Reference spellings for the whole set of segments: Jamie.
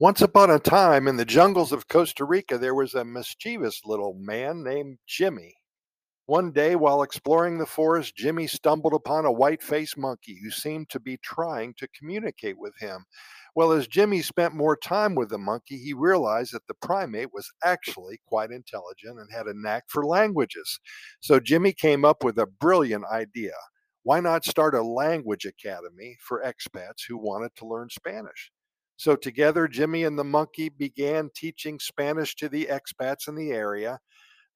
Once upon a time in the jungles of Costa Rica, there was a mischievous little man named Jimmy. One day, while exploring the forest, Jimmy stumbled upon a white-faced monkey who seemed to be trying to communicate with him. Well, as Jimmy spent more time with the monkey, he realized that the primate was actually quite intelligent and had a knack for languages. So Jimmy came up with a brilliant idea. Why not start a language academy for expats who wanted to learn Spanish? So together, Jimmy and the monkey began teaching Spanish to the expats in the area.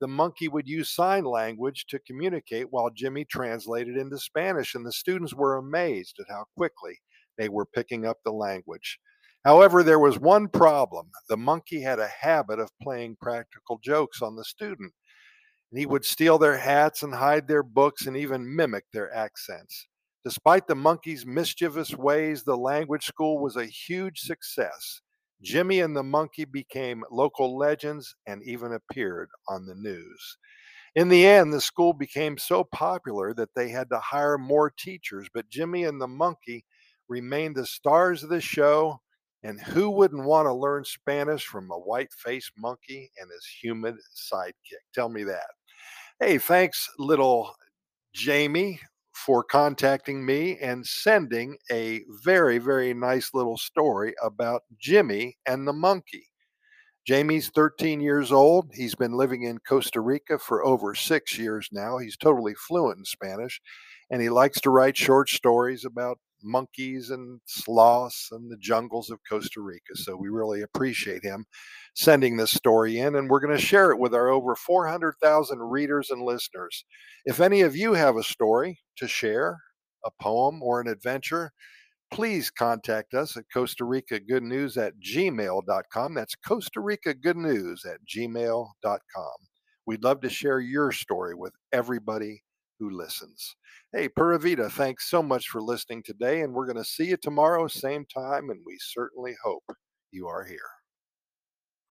The monkey would use sign language to communicate while Jimmy translated into Spanish, and the students were amazed at how quickly they were picking up the language. However, there was one problem. The monkey had a habit of playing practical jokes on the student, and he would steal their hats and hide their books and even mimic their accents. Despite the monkey's mischievous ways, the language school was a huge success. Jimmy and the monkey became local legends and even appeared on the news. In the end, the school became so popular that they had to hire more teachers, but Jimmy and the monkey remained the stars of the show, and who wouldn't want to learn Spanish from a white-faced monkey and his humid sidekick? Tell me that. Hey, thanks, little Jamie, for contacting me and sending a very, very nice little story about Jimmy and the monkey. Jamie's 13 years old. He's been living in Costa Rica for over 6 years now. He's totally fluent in Spanish, and he likes to write short stories about monkeys and sloths and the jungles of Costa Rica. So we really appreciate him sending this story in, and we're going to share it with our over 400,000 readers and listeners. If any of you have a story to share, a poem, or an adventure, please contact us at Costa Rica Good News at gmail.com. That's Costa Rica Good News at gmail.com. We'd love to share your story with everybody who listens. Hey, Pura Vida, thanks so much for listening today, and we're going to see you tomorrow, same time, and we certainly hope you are here.